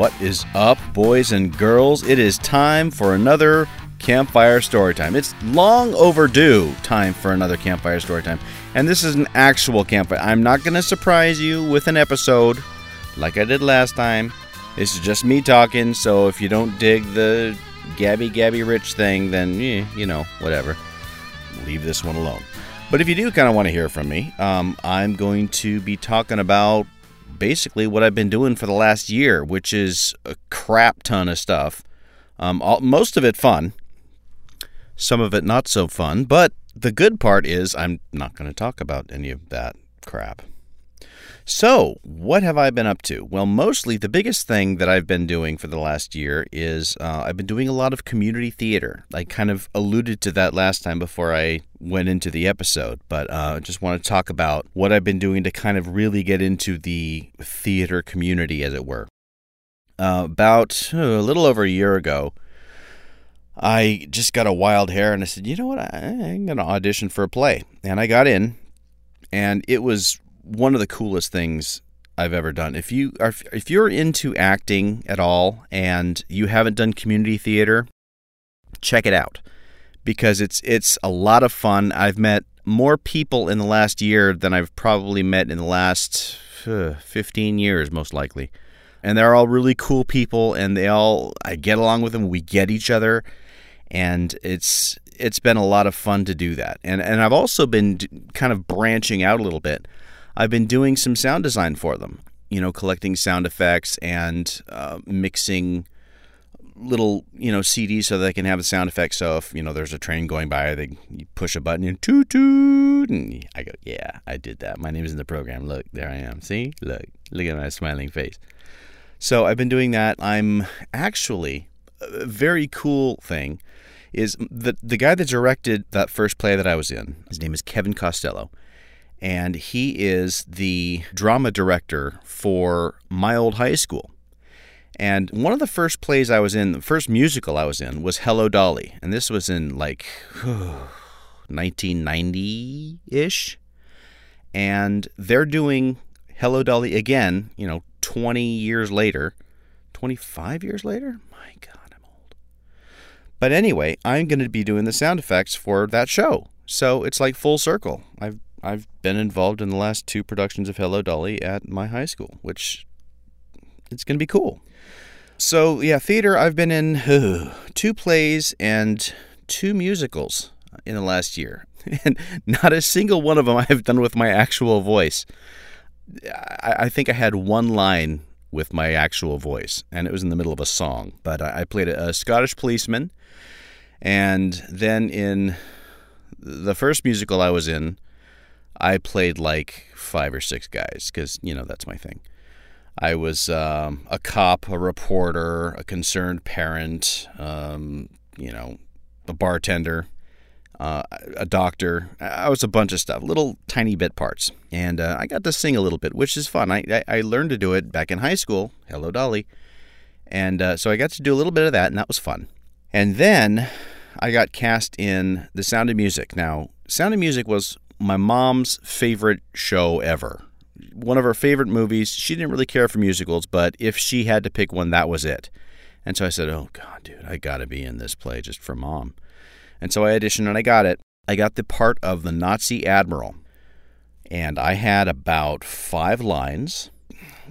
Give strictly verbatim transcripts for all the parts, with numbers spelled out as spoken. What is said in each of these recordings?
What is up, boys and girls? It is time for another Campfire Storytime. It's long overdue time for another Campfire Storytime. And this is an actual campfire. I'm not going to surprise you with an episode like I did last time. This is just me talking, so if you don't dig the Gabby Gabby Rich thing, then, eh, you know, whatever. Leave this one alone. But if you do kind of want to hear from me, um, I'm going to be talking about basically what I've been doing for the last year, which is a crap ton of stuff. Um, all, most of it fun, some of it not so fun, but the good part is I'm not going to talk about any of that crap. So, what have I been up to? Well, mostly the biggest thing that I've been doing for the last year is uh, I've been doing a lot of community theater. I kind of alluded to that last time before I went into the episode, but I uh, just want to talk about what I've been doing to kind of really get into the theater community, as it were. Uh, about uh, a little over a year ago, I just got a wild hair and I said, you know what, I, I'm going to audition for a play. And I got in, and it was one of the coolest things I've ever done. If you are, if you're into acting at all and you haven't done community theater, check it out because it's it's a lot of fun. I've met more people in the last year than I've probably met in the last uh, fifteen years, most likely. And they're all really cool people, and they all I get along with them. We get each other, and it's it's been a lot of fun to do that. And and I've also been kind of branching out a little bit. I've been doing some sound design for them, you know, collecting sound effects and uh, mixing little, you know, C Ds so they can have the sound effects. So if, you know, there's a train going by, they you push a button and toot toot. And I go, yeah, I did that. My name is in the program. Look, there I am. See, look, look at my smiling face. So I've been doing that. I'm actually a very cool thing is the, the guy that directed that first play that I was in, his name is Kevin Costello. And he is the drama director for my old high school. And one of the first plays I was in, the first musical I was in, was Hello Dolly. And this was in like nineteen ninety-ish. And they're doing Hello Dolly again, you know, twenty years later. twenty-five years later? My God, I'm old. But anyway, I'm going to be doing the sound effects for that show. So it's like full circle. I've I've been involved in the last two productions of Hello Dolly at my high school, which it's going to be cool. So, yeah, theater, I've been in uh, two plays and two musicals in the last year. And not a single one of them I've done with my actual voice. I, I think I had one line with my actual voice, and it was in the middle of a song. But I, I played a, a Scottish policeman. And then in the first musical I was in, I played like five or six guys because, you know, that's my thing. I was um, a cop, a reporter, a concerned parent, um, you know, a bartender, uh, a doctor. I was a bunch of stuff, little tiny bit parts. And uh, I got to sing a little bit, which is fun. I, I, I learned to do it back in high school, Hello Dolly. And uh, so I got to do a little bit of that, and that was fun. And then I got cast in The Sound of Music. Now, Sound of Music was my mom's favorite show ever. One of her favorite movies. She didn't really care for musicals, but if she had to pick one, that was it. And so I said, oh, God, dude, I got to be in this play just for Mom. And so I auditioned, and I got it. I got the part of the Nazi admiral. And I had about five lines,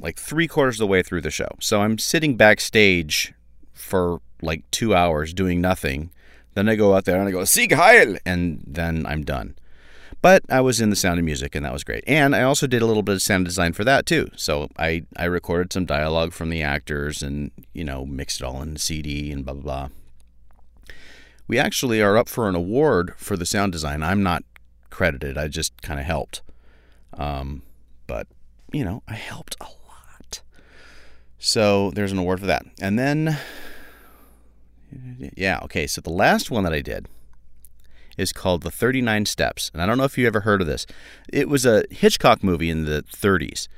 like three-quarters of the way through the show. So I'm sitting backstage for like two hours doing nothing. Then I go out there, and I go, Sieg Heil! And then I'm done. But I was in The Sound of Music, and that was great. And I also did a little bit of sound design for that, too. So I, I recorded some dialogue from the actors and, you know, mixed it all in C D and blah, blah, blah. We actually are up for an award for the sound design. I'm not credited. I just kind of helped. Um, but, you know, I helped a lot. So there's an award for that. And then, yeah, okay, so the last one that I did is called The thirty-nine Steps. And I don't know if you ever heard of this. It was a Hitchcock movie in the thirties.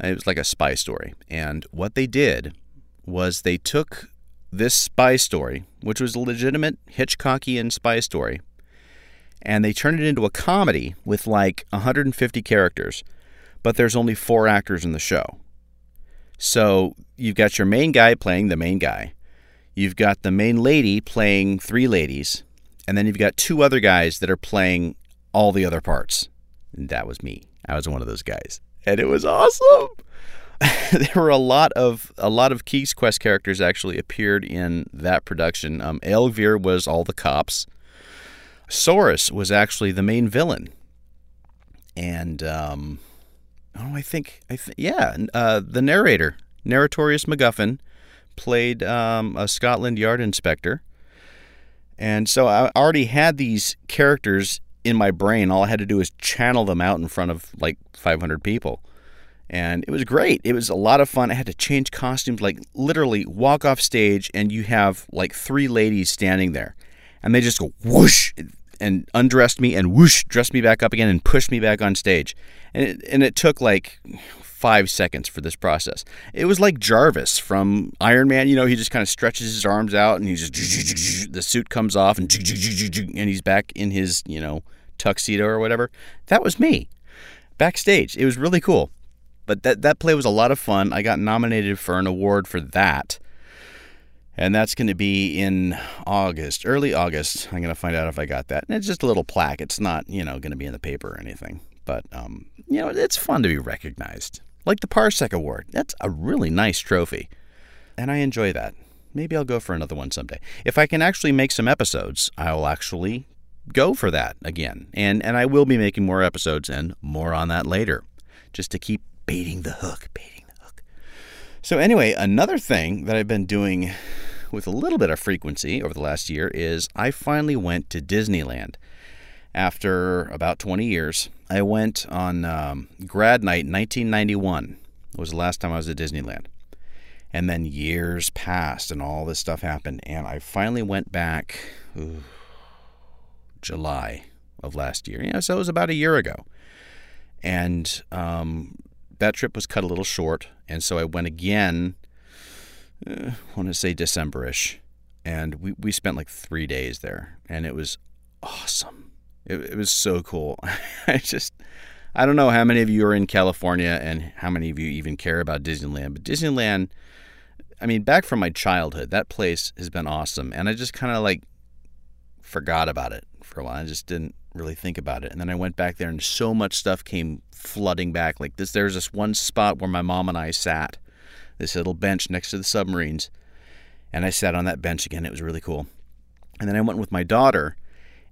It was like a spy story. And what they did was they took this spy story, which was a legitimate Hitchcockian spy story, and they turned it into a comedy with like one hundred fifty characters. But there's only four actors in the show. So you've got your main guy playing the main guy. You've got the main lady playing three ladies. And then you've got two other guys that are playing all the other parts. And that was me. I was one of those guys. And it was awesome. There were a lot of a lot of Keeg's Quest characters actually appeared in that production. Um, Elgvir was all the cops. Soros was actually the main villain. And, um, oh, I think, I th- yeah, uh, the narrator, Narratorius MacGuffin, played um, a Scotland Yard inspector. And so I already had these characters in my brain. All I had to do was channel them out in front of like five hundred people. And it was great. It was a lot of fun. I had to change costumes, like literally walk off stage and you have like three ladies standing there. And they just go whoosh and undressed me and whoosh, dressed me back up again and pushed me back on stage. And it, and it took like five seconds for this process. It was like Jarvis from Iron Man. You know, he just kind of stretches his arms out and he just, the suit comes off and and he's back in his, you know, tuxedo or whatever. That was me backstage. It was really cool. But that, that play was a lot of fun. I got nominated for an award for that. And that's going to be in August, early August. I'm going to find out if I got that. And it's just a little plaque. It's not, you know, going to be in the paper or anything. But, um, you know, it's fun to be recognized. Like the Parsec Award. That's a really nice trophy. And I enjoy that. Maybe I'll go for another one someday. If I can actually make some episodes, I'll actually go for that again. And, and I will be making more episodes and more on that later. Just to keep baiting the hook, baiting the hook. So anyway, another thing that I've been doing with a little bit of frequency over the last year is I finally went to Disneyland. After about twenty years, I went on um, grad night nineteen ninety-one. It was the last time I was at Disneyland. And then years passed and all this stuff happened. And I finally went back ooh, July of last year. You know, so it was about a year ago. And um, that trip was cut a little short, and so I went again, uh, I want to say December-ish, and we, we spent like three days there, and it was awesome. It, it was so cool. I just, I don't know how many of you are in California and how many of you even care about Disneyland, but Disneyland, I mean, back from my childhood, that place has been awesome, and I just kind of like forgot about it for a while. I just didn't really think about it. And then I went back there and so much stuff came flooding back. Like this, there's this one spot where my mom and I sat, this little bench next to the submarines. And I sat on that bench again. It was really cool. And then I went with my daughter,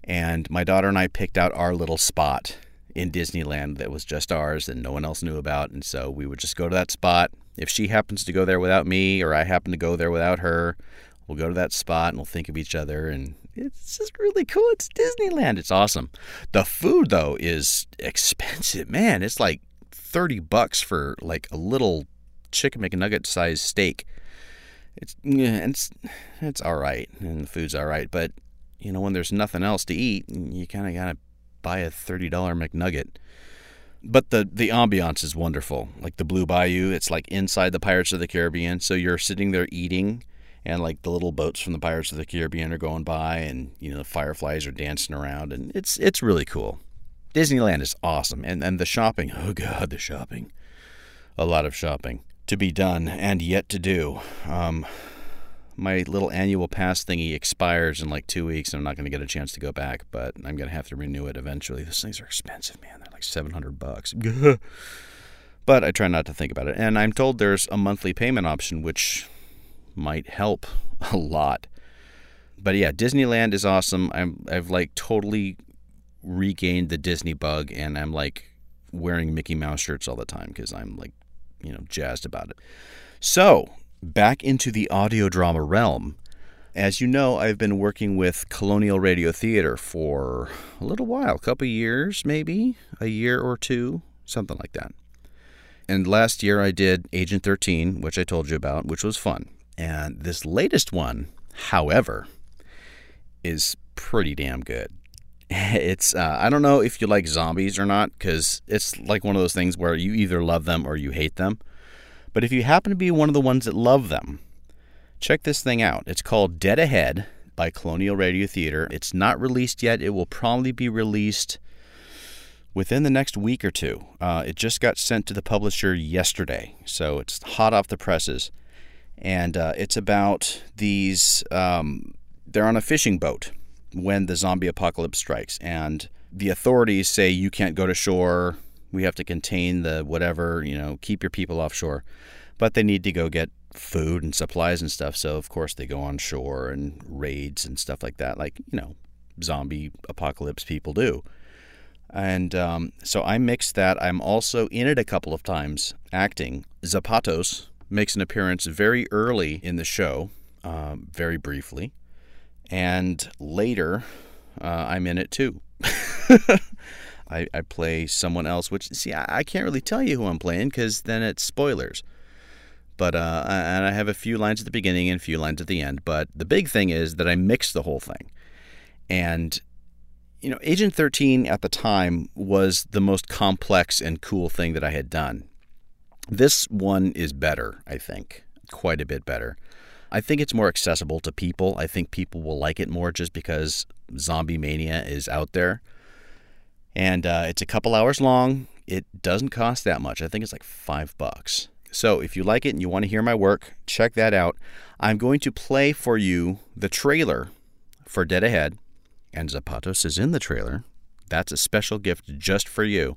and my daughter and I picked out our little spot in Disneyland that was just ours and no one else knew about. And so we would just go to that spot. If she happens to go there without me, or I happen to go there without her, we'll go to that spot and we'll think of each other, and it's just really cool. It's Disneyland. It's awesome. The food, though, is expensive. Man, it's like thirty bucks for like a little chicken McNugget-sized steak. It's, it's, it's all right, and the food's all right. But, you know, when there's nothing else to eat, you kind of got to buy a thirty dollar McNugget. But the, the ambiance is wonderful. Like the Blue Bayou, it's like inside the Pirates of the Caribbean, so you're sitting there eating. And, like, the little boats from the Pirates of the Caribbean are going by, and, you know, the fireflies are dancing around, and it's it's really cool. Disneyland is awesome. And, and the shopping, oh, God, the shopping. A lot of shopping to be done and yet to do. Um, my little annual pass thingy expires in, like, two weeks, and I'm not going to get a chance to go back, but I'm going to have to renew it eventually. Those things are expensive, man. They're, like, seven hundred bucks. But I try not to think about it. And I'm told there's a monthly payment option, which might help a lot. But yeah, Disneyland is awesome. I'm, I've like totally regained the Disney bug, and I'm like wearing Mickey Mouse shirts all the time because I'm like, you know, jazzed about it. So back into the audio drama realm. As you know, I've been working with Colonial Radio Theater for a little while, a couple years, maybe a year or two, something like that. And last year I did Agent thirteen, which I told you about, which was fun. And this latest one, however, is pretty damn good. It's, uh, I don't know if you like zombies or not, because it's like one of those things where you either love them or you hate them. But if you happen to be one of the ones that love them, check this thing out. It's called Dead Ahead by Colonial Radio Theater. It's not released yet. It will probably be released within the next week or two. Uh, it just got sent to the publisher yesterday, so it's hot off the presses. And uh, it's about these, um, they're on a fishing boat when the zombie apocalypse strikes. And the authorities say, you can't go to shore. We have to contain the whatever, you know, keep your people offshore. But they need to go get food and supplies and stuff. So, of course, they go on shore and raids and stuff like that, like, you know, zombie apocalypse people do. And um, so I mixed that. I'm also in it a couple of times acting. Zapatos makes an appearance very early in the show, um, very briefly. And later, uh, I'm in it too. I, I play someone else, which, see, I, I can't really tell you who I'm playing because then it's spoilers. But, uh, and I have a few lines at the beginning and a few lines at the end. But the big thing is that I mix the whole thing. And, you know, Agent thirteen at the time was the most complex and cool thing that I had done. This one is better, I think, quite a bit better. I think it's more accessible to people. I think people will like it more just because zombie mania is out there. And uh, it's a couple hours long. It doesn't cost that much. I think it's like five bucks. So if you like it and you want to hear my work, check that out. I'm going to play for you the trailer for Dead Ahead. And Zapatos is in the trailer. That's a special gift just for you.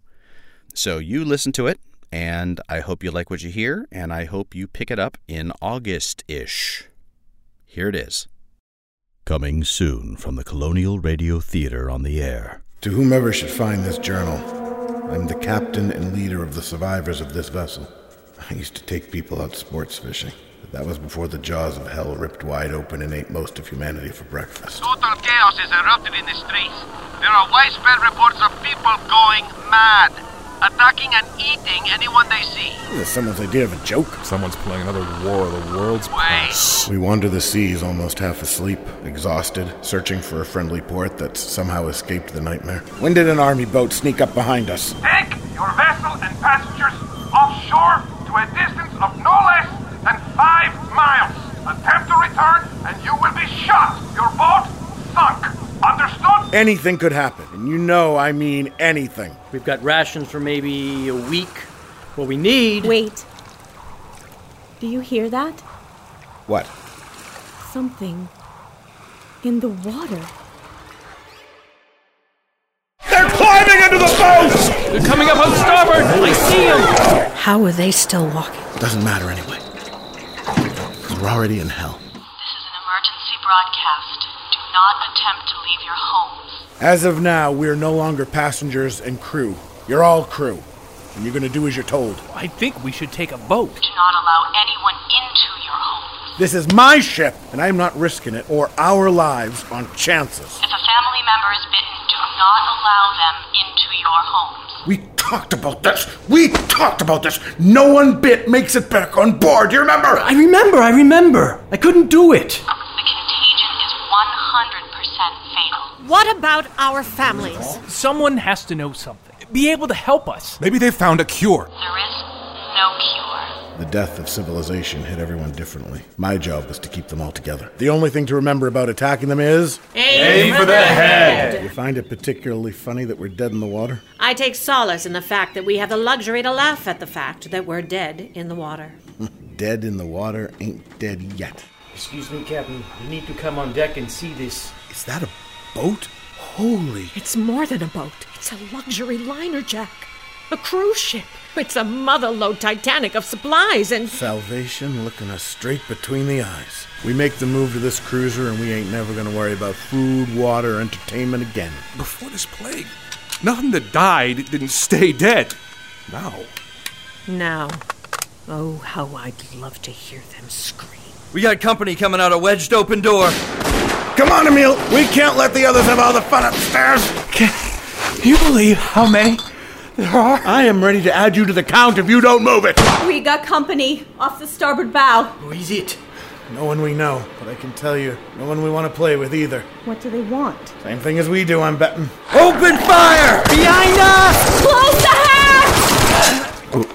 So you listen to it, and I hope you like what you hear, and I hope you pick it up in August-ish. Here it is. Coming soon from the Colonial Radio Theater on the air. To whomever should find this journal, I'm the captain and leader of the survivors of this vessel. I used to take people out sports fishing, but that was before the jaws of hell ripped wide open and ate most of humanity for breakfast. Total chaos has erupted in the streets. There are widespread reports of people going mad, attacking and eating anyone they see. That's someone's idea of a joke. Someone's playing another War of the Worlds. Wait. We wander the seas almost half asleep, exhausted, searching for a friendly port that's somehow escaped the nightmare. When did an army boat sneak up behind us? Take your vessel and passengers offshore to a distance of no less than five miles. Attempt to return and you will be shot. Your boat sunk. Understood? Anything could happen. And you know I mean anything. We've got rations for maybe a week. What we need... Wait. Do you hear that? What? Something in the water. They're climbing into the boat! They're coming up on starboard! I see them! How are they still walking? Doesn't matter anyway. We're already in hell. This is an emergency broadcast. Do not attempt to leave your homes. As of now, we're no longer passengers and crew. You're all crew. And you're going to do as you're told. I think we should take a boat. Do not allow anyone into your homes. This is my ship, and I'm not risking it or our lives on chances. If a family member is bitten, do not allow them into your homes. We talked about this. We talked about this. No one bit makes it back on board. Do you remember? I remember. I remember. I couldn't do it. What about our families? Someone has to know something. Be able to help us. Maybe they found a cure. There is no cure. The death of civilization hit everyone differently. My job was to keep them all together. The only thing to remember about attacking them is... Aim, Aim for, for the, the head. head! You find it particularly funny that we're dead in the water? I take solace in the fact that we have the luxury to laugh at the fact that we're dead in the water. Dead in the water ain't dead yet. Excuse me, Captain. You need to come on deck and see this. Is that a... boat? Holy... It's more than a boat. It's a luxury liner, Jack. A cruise ship. It's a motherlode Titanic of supplies and... Salvation looking us straight between the eyes. We make the move to this cruiser and we ain't never going to worry about food, water, entertainment again. Before this plague, nothing that died didn't stay dead. Now. Now. Oh, how I'd love to hear them scream. We got company coming out a wedged open door. Come on, Emil! We can't let the others have all the fun upstairs! Can you believe how many there are? I am ready to add you to the count if you don't move it! We got company off the starboard bow. Who is it? No one we know, but I can tell you, no one we want to play with either. What do they want? Same thing as we do, I'm betting. Open fire! Behind us! Close the hatch! Oh.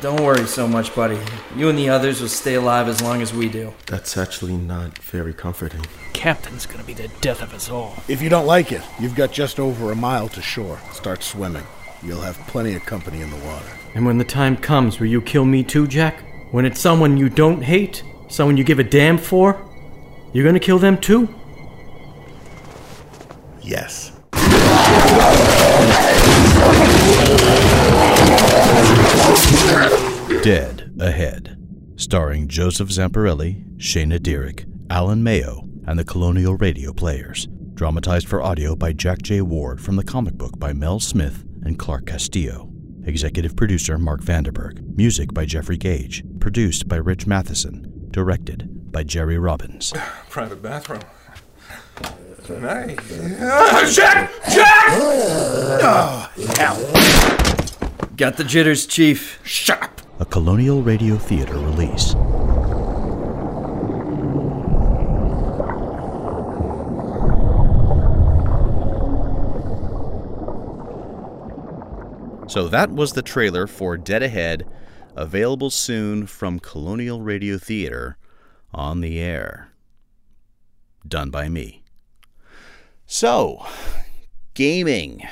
Don't worry so much, buddy. You and the others will stay alive as long as we do. That's actually not very comforting. Captain's gonna be the death of us all. If you don't like it, you've got just over a mile to shore. Start swimming. You'll have plenty of company in the water. And when the time comes, will you kill me too, Jack? When it's someone you don't hate, someone you give a damn for, you're gonna kill them too? Yes. Dead Ahead, starring Joseph Zamparelli, Shayna Dirick, Alan Mayo, and the Colonial Radio Players. Dramatized for audio by Jack J. Ward from the comic book by Mel Smith and Clark Castillo. Executive producer Mark Vanderberg. Music by Jeffrey Gage. Produced by Rich Matheson. Directed by Jerry Robbins. Private bathroom. Nice. Oh, Jack! Jack! Oh, hell. Got the jitters, Chief. Shut up. A Colonial Radio Theater release. So that was the trailer for Dead Ahead, available soon from Colonial Radio Theater on the air. Done by me. So, gaming.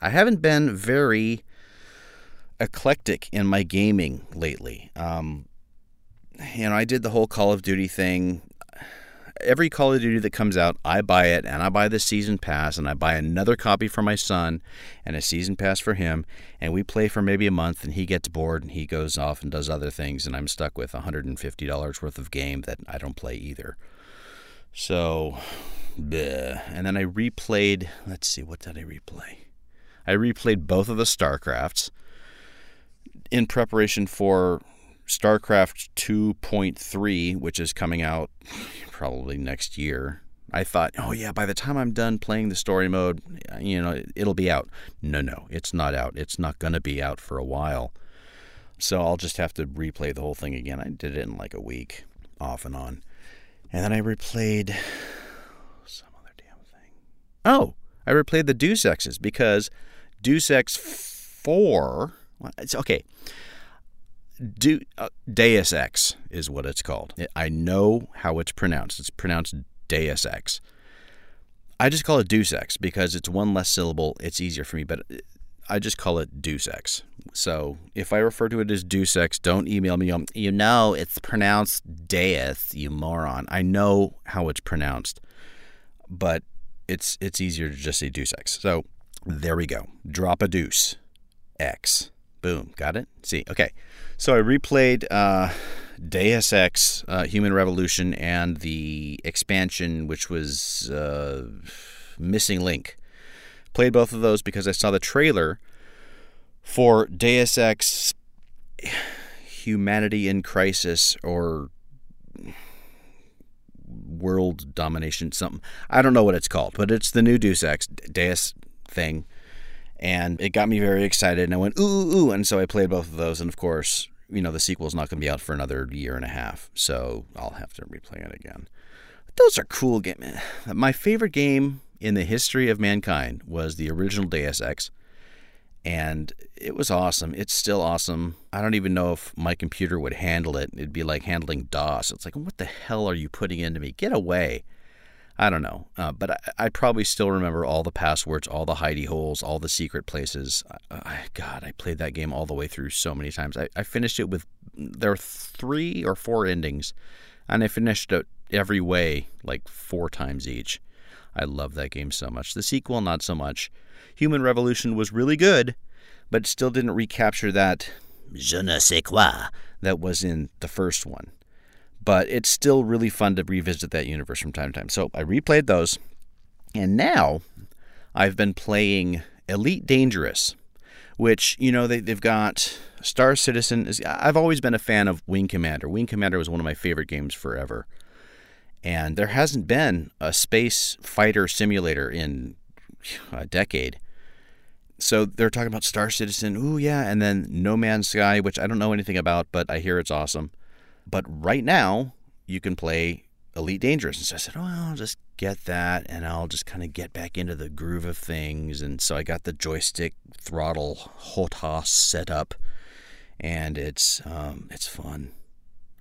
I haven't been very eclectic in my gaming lately. Um, you know, I did the whole Call of Duty thing. Every Call of Duty that comes out, I buy it, and I buy the season pass, and I buy another copy for my son and a season pass for him, and we play for maybe a month, and he gets bored, and he goes off and does other things, and I'm stuck with one hundred fifty dollars worth of game that I don't play either. So, bleh. And then I replayed, let's see, what did I replay? I replayed both of the StarCrafts in preparation for StarCraft two point three, which is coming out probably next year. I thought, oh yeah, by the time I'm done playing the story mode, you know, it'll be out. No, no, it's not out. It's not going to be out for a while. So I'll just have to replay the whole thing again. I did it in like a week, off and on. And then I replayed some other damn thing. Oh, I replayed the Deus Exes because Deus Ex four... It's okay. Do, uh, Deus Ex is what it's called. I know how it's pronounced. It's pronounced Deus Ex. I just call it Deus Ex because it's one less syllable. It's easier for me, but I just call it Deus Ex. So if I refer to it as Deus Ex, don't email me. Um, you know it's pronounced Deus, you moron. I know how it's pronounced, but it's it's easier to just say Deus Ex. So there we go. Drop a deuce. X. Boom. Got it? See. Okay. So I replayed uh, Deus Ex, uh, Human Revolution, and the expansion, which was uh, Missing Link. Played both of those because I saw the trailer for Deus Ex Humanity in Crisis or World Domination, something. I don't know what it's called, but it's the new Deus Ex, Deus thing. And it got me very excited, and I went, ooh, ooh, ooh. And so I played both of those, and of course, you know, the sequel's not going to be out for another year and a half, so I'll have to replay it again. But those are cool games. My favorite game in the history of mankind was the original Deus Ex, and it was awesome. It's still awesome. I don't even know if my computer would handle it. It'd be like handling DOS. It's like, what the hell are you putting into me? Get away. I don't know, uh, but I, I probably still remember all the passwords, all the hidey holes, all the secret places. I, I, God, I played that game all the way through so many times. I, I finished it with, there were three or four endings, and I finished it every way, like four times each. I love that game so much. The sequel, not so much. Human Revolution was really good, but still didn't recapture that je ne sais quoi that was in the first one. But it's still really fun to revisit that universe from time to time. So I replayed those. And now I've been playing Elite Dangerous, which, you know, they, they've got Star Citizen. Is, I've always been a fan of Wing Commander. Wing Commander was one of my favorite games forever. And there hasn't been a space fighter simulator in a decade. So they're talking about Star Citizen. Ooh, yeah. And then No Man's Sky, which I don't know anything about, but I hear it's awesome. But right now, you can play Elite Dangerous. And so I said, oh, I'll just get that, and I'll just kind of get back into the groove of things. And so I got the joystick throttle HOTAS set up, and it's um, it's fun.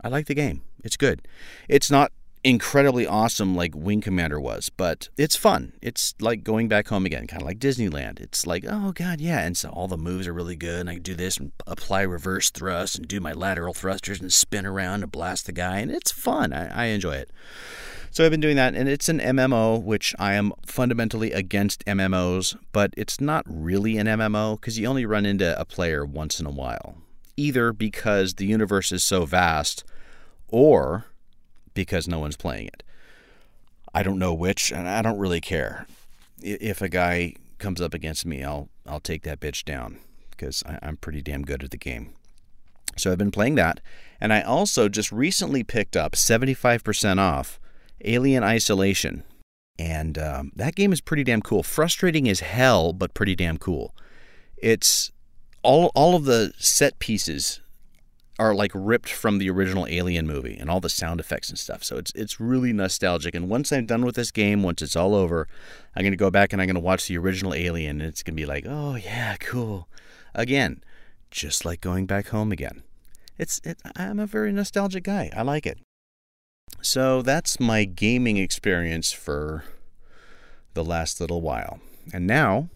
I like the game. It's good. It's not incredibly awesome like Wing Commander was, but it's fun. It's like going back home again, kind of like Disneyland. It's like, oh, God, yeah. And so all the moves are really good, and I can do this and apply reverse thrust and do my lateral thrusters and spin around and blast the guy, and it's fun. I, I enjoy it. So I've been doing that, and it's an M M O, which I am fundamentally against M M Os, but it's not really an M M O because you only run into a player once in a while, either because the universe is so vast or because no one's playing it. I don't know which, and I don't really care. If a guy comes up against me, I'll I'll take that bitch down because I'm pretty damn good at the game. So I've been playing that, and I also just recently picked up seventy-five percent off Alien Isolation, and um, that game is pretty damn cool. Frustrating as hell, but pretty damn cool. It's all all of the set pieces are like ripped from the original Alien movie, and all the sound effects and stuff. So it's it's really nostalgic. And once I'm done with this game, once it's all over, I'm gonna go back and I'm gonna watch the original Alien, and it's gonna be like, oh yeah, cool, again, just like going back home again. It's it, I'm a very nostalgic guy. I like it. So that's my gaming experience for the last little while. And now,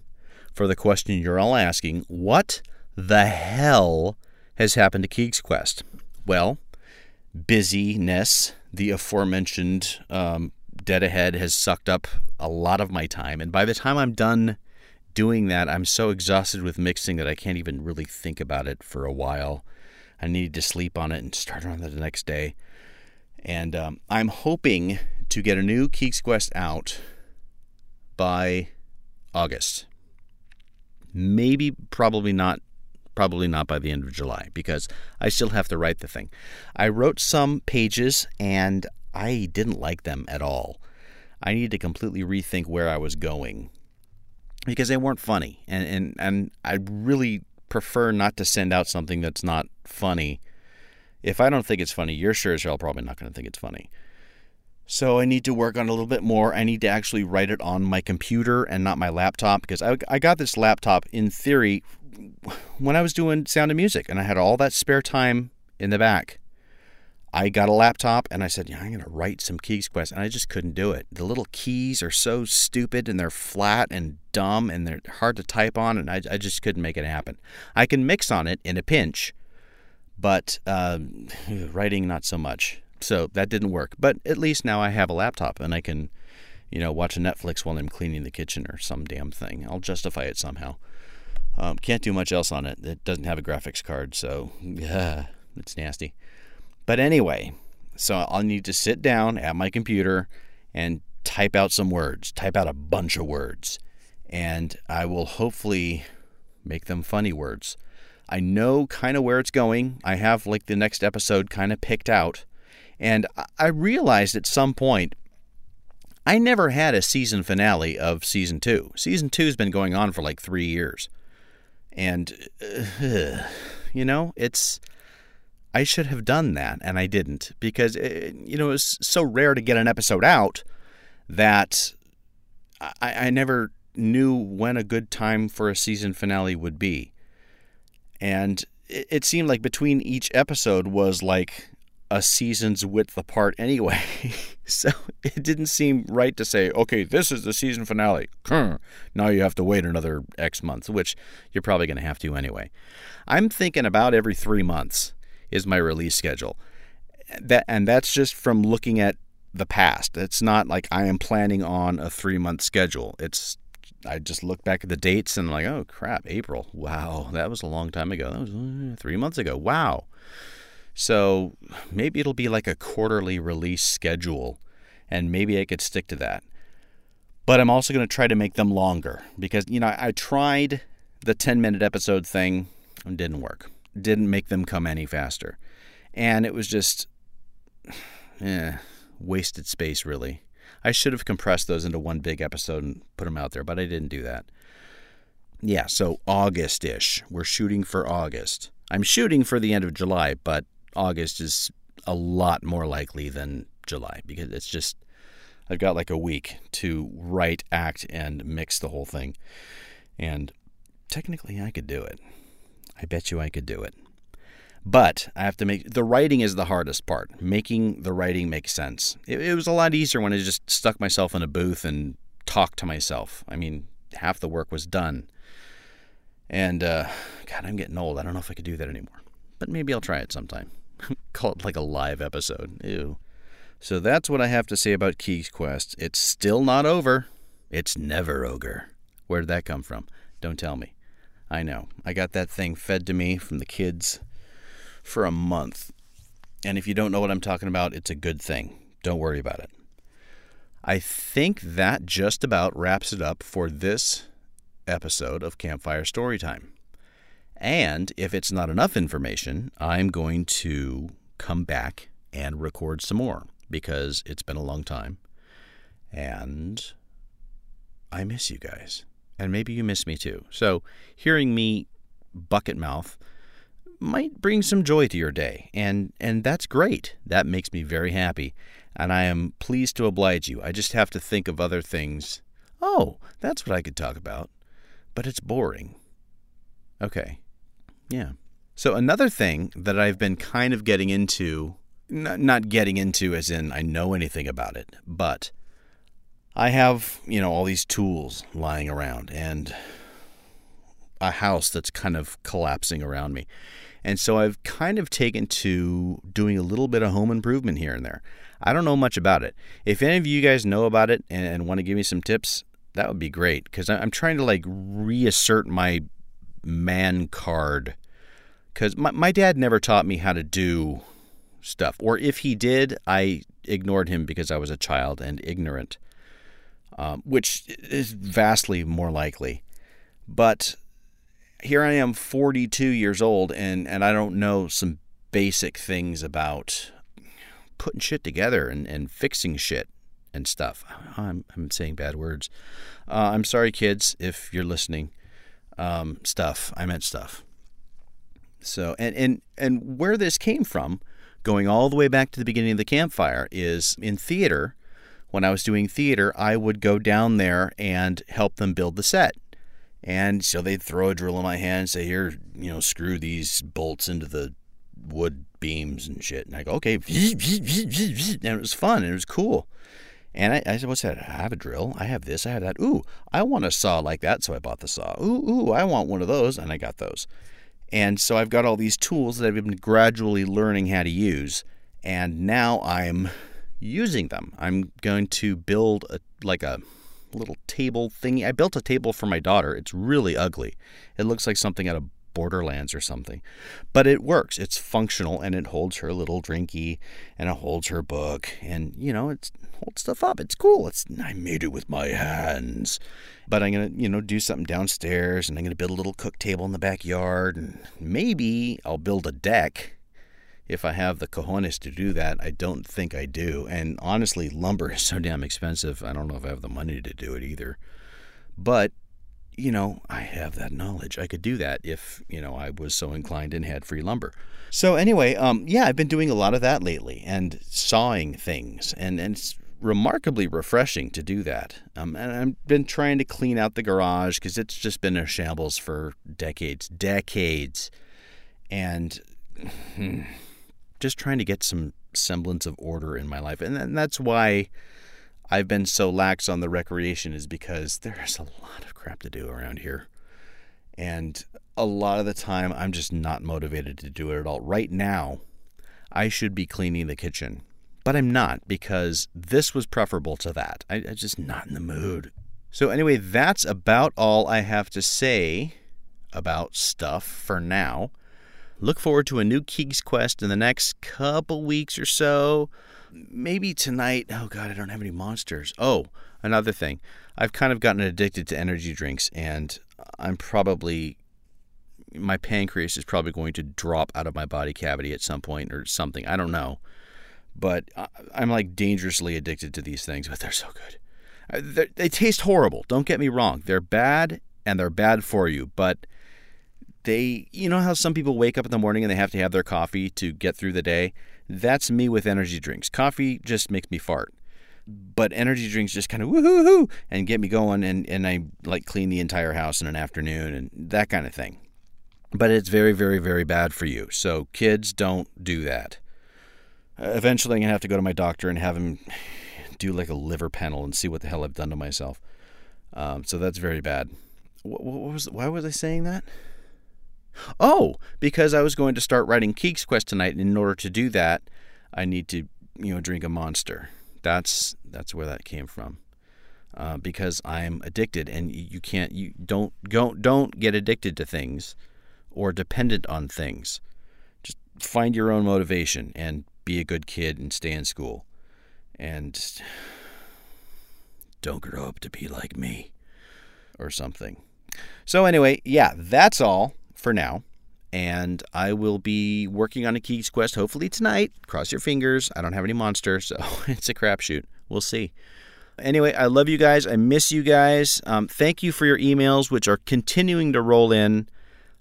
for the question you're all asking, what the hell has happened to Keeg's Quest? Well, busyness, the aforementioned um, Dead Ahead has sucked up a lot of my time. And by the time I'm done doing that, I'm so exhausted with mixing that I can't even really think about it for a while. I need to sleep on it and start on it the next day. And um, I'm hoping to get a new Keeg's Quest out by August. Maybe, probably not, probably not by the end of July, because I still have to write the thing. I wrote some pages, and I didn't like them at all. I needed to completely rethink where I was going, because they weren't funny. And, and, and I really prefer not to send out something that's not funny. If I don't think it's funny, you're sure as hell probably not going to think it's funny. So I need to work on it a little bit more. I need to actually write it on my computer and not my laptop, because I, I got this laptop, in theory, when I was doing Sound of Music, and I had all that spare time in the back. I got a laptop, and I said, yeah, I'm going to write some Keeg's Quest, and I just couldn't do it. The little keys are so stupid, and they're flat and dumb, and they're hard to type on, and I, I just couldn't make it happen. I can mix on it in a pinch, but uh, writing, not so much. So that didn't work. But at least now I have a laptop, and I can, you know, watch Netflix while I'm cleaning the kitchen or some damn thing. I'll justify it somehow. Um, can't do much else on it. It doesn't have a graphics card, so yeah, it's nasty. But anyway, so I'll need to sit down at my computer and type out some words, type out a bunch of words, and I will hopefully make them funny words. I know kind of where it's going. I have like the next episode kind of picked out. And I realized at some point, I never had a season finale of season two. Season two has been going on for like three years. And, uh, you know, it's, I should have done that. And I didn't, because, it, you know, it's so rare to get an episode out that I, I never knew when a good time for a season finale would be. And it seemed like between each episode was like a season's width apart anyway. So it didn't seem right to say, okay, this is the season finale. Now you have to wait another X months, which you're probably going to have to anyway. I'm thinking about every three months is my release schedule. That, and that's just from looking at the past. It's not like I am planning on a three-month schedule. It's I just look back at the dates and I'm like, oh, crap, April. Wow, that was a long time ago. That was three months ago. Wow. So maybe it'll be like a quarterly release schedule, and maybe I could stick to that. But I'm also going to try to make them longer, because, you know, I tried the ten-minute episode thing and didn't work. Didn't make them come any faster. And it was just eh, wasted space, really. I should have compressed those into one big episode and put them out there, but I didn't do that. Yeah, so August-ish. We're shooting for August. I'm shooting for the end of July, but August is a lot more likely than July, because it's just, I've got like a week to write, act, and mix the whole thing. And technically, I could do it. I bet you I could do it. But I have to make, the writing is the hardest part, making the writing make sense. It, it was a lot easier when I just stuck myself in a booth and talked to myself. I mean, half the work was done. And, uh, God, I'm getting old. I don't know if I could do that anymore. But maybe I'll try it sometime. Call it like a live episode. Ew. So that's what I have to say about Keeg's Quest. It's still not over. It's never ogre. Where did that come from? Don't tell me. I know. I got that thing fed to me from the kids for a month. And if you don't know what I'm talking about, it's a good thing. Don't worry about it. I think that just about wraps it up for this episode of Campfire Storytime. And if it's not enough information, I'm going to come back and record some more because it's been a long time. And I miss you guys. And maybe you miss me too. So hearing me bucket mouth might bring some joy to your day, and and that's great. That makes me very happy, and I am pleased to oblige you. I just have to think of other things. Oh, that's what I could talk about, but it's boring. Okay, yeah. So another thing that I've been kind of getting into, not, not getting into as in I know anything about it, but I have, you know, all these tools lying around, and a house that's kind of collapsing around me. And so I've kind of taken to doing a little bit of home improvement here and there. I don't know much about it. If any of you guys know about it and, and want to give me some tips, that would be great. Because I'm trying to like reassert my man card. Because my, my dad never taught me how to do stuff. Or if he did, I ignored him because I was a child and ignorant. Um, which is vastly more likely. But here I am, forty-two years old, and, and I don't know some basic things about putting shit together and, and fixing shit and stuff. I'm I'm saying bad words. Uh, I'm sorry, kids, if you're listening. Um, stuff. I meant stuff. So, and, and, and where this came from, going all the way back to the beginning of the campfire, is in theater. When I was doing theater, I would go down there and help them build the set. And so they'd throw a drill in my hand and say, here, you know, screw these bolts into the wood beams and shit. And I go, okay. And it was fun. And it was cool. And I, I said, what's that? I have a drill. I have this. I have that. Ooh, I want a saw like that. So I bought the saw. Ooh, ooh, I want one of those. And I got those. And so I've got all these tools that I've been gradually learning how to use. And now I'm using them. I'm going to build a like a... little table thingy. I built a table for my daughter. It's really ugly. It looks like something out of Borderlands or something. But it works. It's functional, and it holds her little drinky, and it holds her book, and, you know, it holds stuff up. It's cool. It's I made it with my hands. But I'm going to, you know, do something downstairs, and I'm going to build a little cook table in the backyard, and maybe I'll build a deck if I have the cojones to do that. I don't think I do. And honestly, lumber is so damn expensive. I don't know if I have the money to do it either. But, you know, I have that knowledge. I could do that if, you know, I was so inclined and had free lumber. So anyway, um, yeah, I've been doing a lot of that lately and sawing things. And, and it's remarkably refreshing to do that. Um, and I've been trying to clean out the garage because it's just been a shambles for decades, decades. And Hmm, just trying to get some semblance of order in my life. And, and that's why I've been so lax on the recreation, is because there's a lot of crap to do around here. And a lot of the time I'm just not motivated to do it at all. Right now, I should be cleaning the kitchen, but I'm not, because this was preferable to that. I, I'm just not in the mood. So anyway, that's about all I have to say about stuff for now. Look forward to a new Keeg's Quest in the next couple weeks or so. Maybe tonight. Oh, God, I don't have any monsters. Oh, another thing. I've kind of gotten addicted to energy drinks, and I'm probably, my pancreas is probably going to drop out of my body cavity at some point or something. I don't know. But I'm like dangerously addicted to these things, but they're so good. They're, they taste horrible. Don't get me wrong. They're bad, and they're bad for you, but They, you know how some people wake up in the morning and they have to have their coffee to get through the day? That's me with energy drinks. Coffee just makes me fart. But energy drinks just kind of woo-hoo-hoo and get me going, and, and I like clean the entire house in an afternoon and that kind of thing. but it's very, very, very bad for you. So kids, don't do that. Uh, eventually, I'm going to have to go to my doctor and have him do like a liver panel and see what the hell I've done to myself. Um, so that's very bad. What, what was? Why was I saying that? Oh, because I was going to start writing Keeg's Quest tonight, and in order to do that, I need to, you know, drink a Monster. That's that's where that came from. Uh, because I'm addicted, and you can't, you don't go, don't get addicted to things or dependent on things. Just find your own motivation and be a good kid and stay in school, and don't grow up to be like me or something. So anyway, yeah, that's all for now. And I will be working on a Keeg's Quest hopefully tonight. Cross your fingers. I don't have any Monster, so it's a crapshoot. We'll see. Anyway, I love you guys. I miss you guys. Um, thank you for your emails, which are continuing to roll in.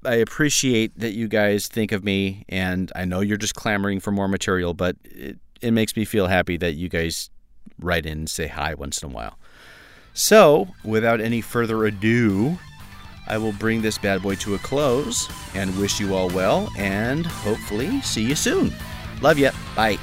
I appreciate that you guys think of me, and I know you're just clamoring for more material, but it, it makes me feel happy that you guys write in and say hi once in a while. So, without any further ado, I will bring this bad boy to a close and wish you all well, and hopefully see you soon. Love ya. Bye.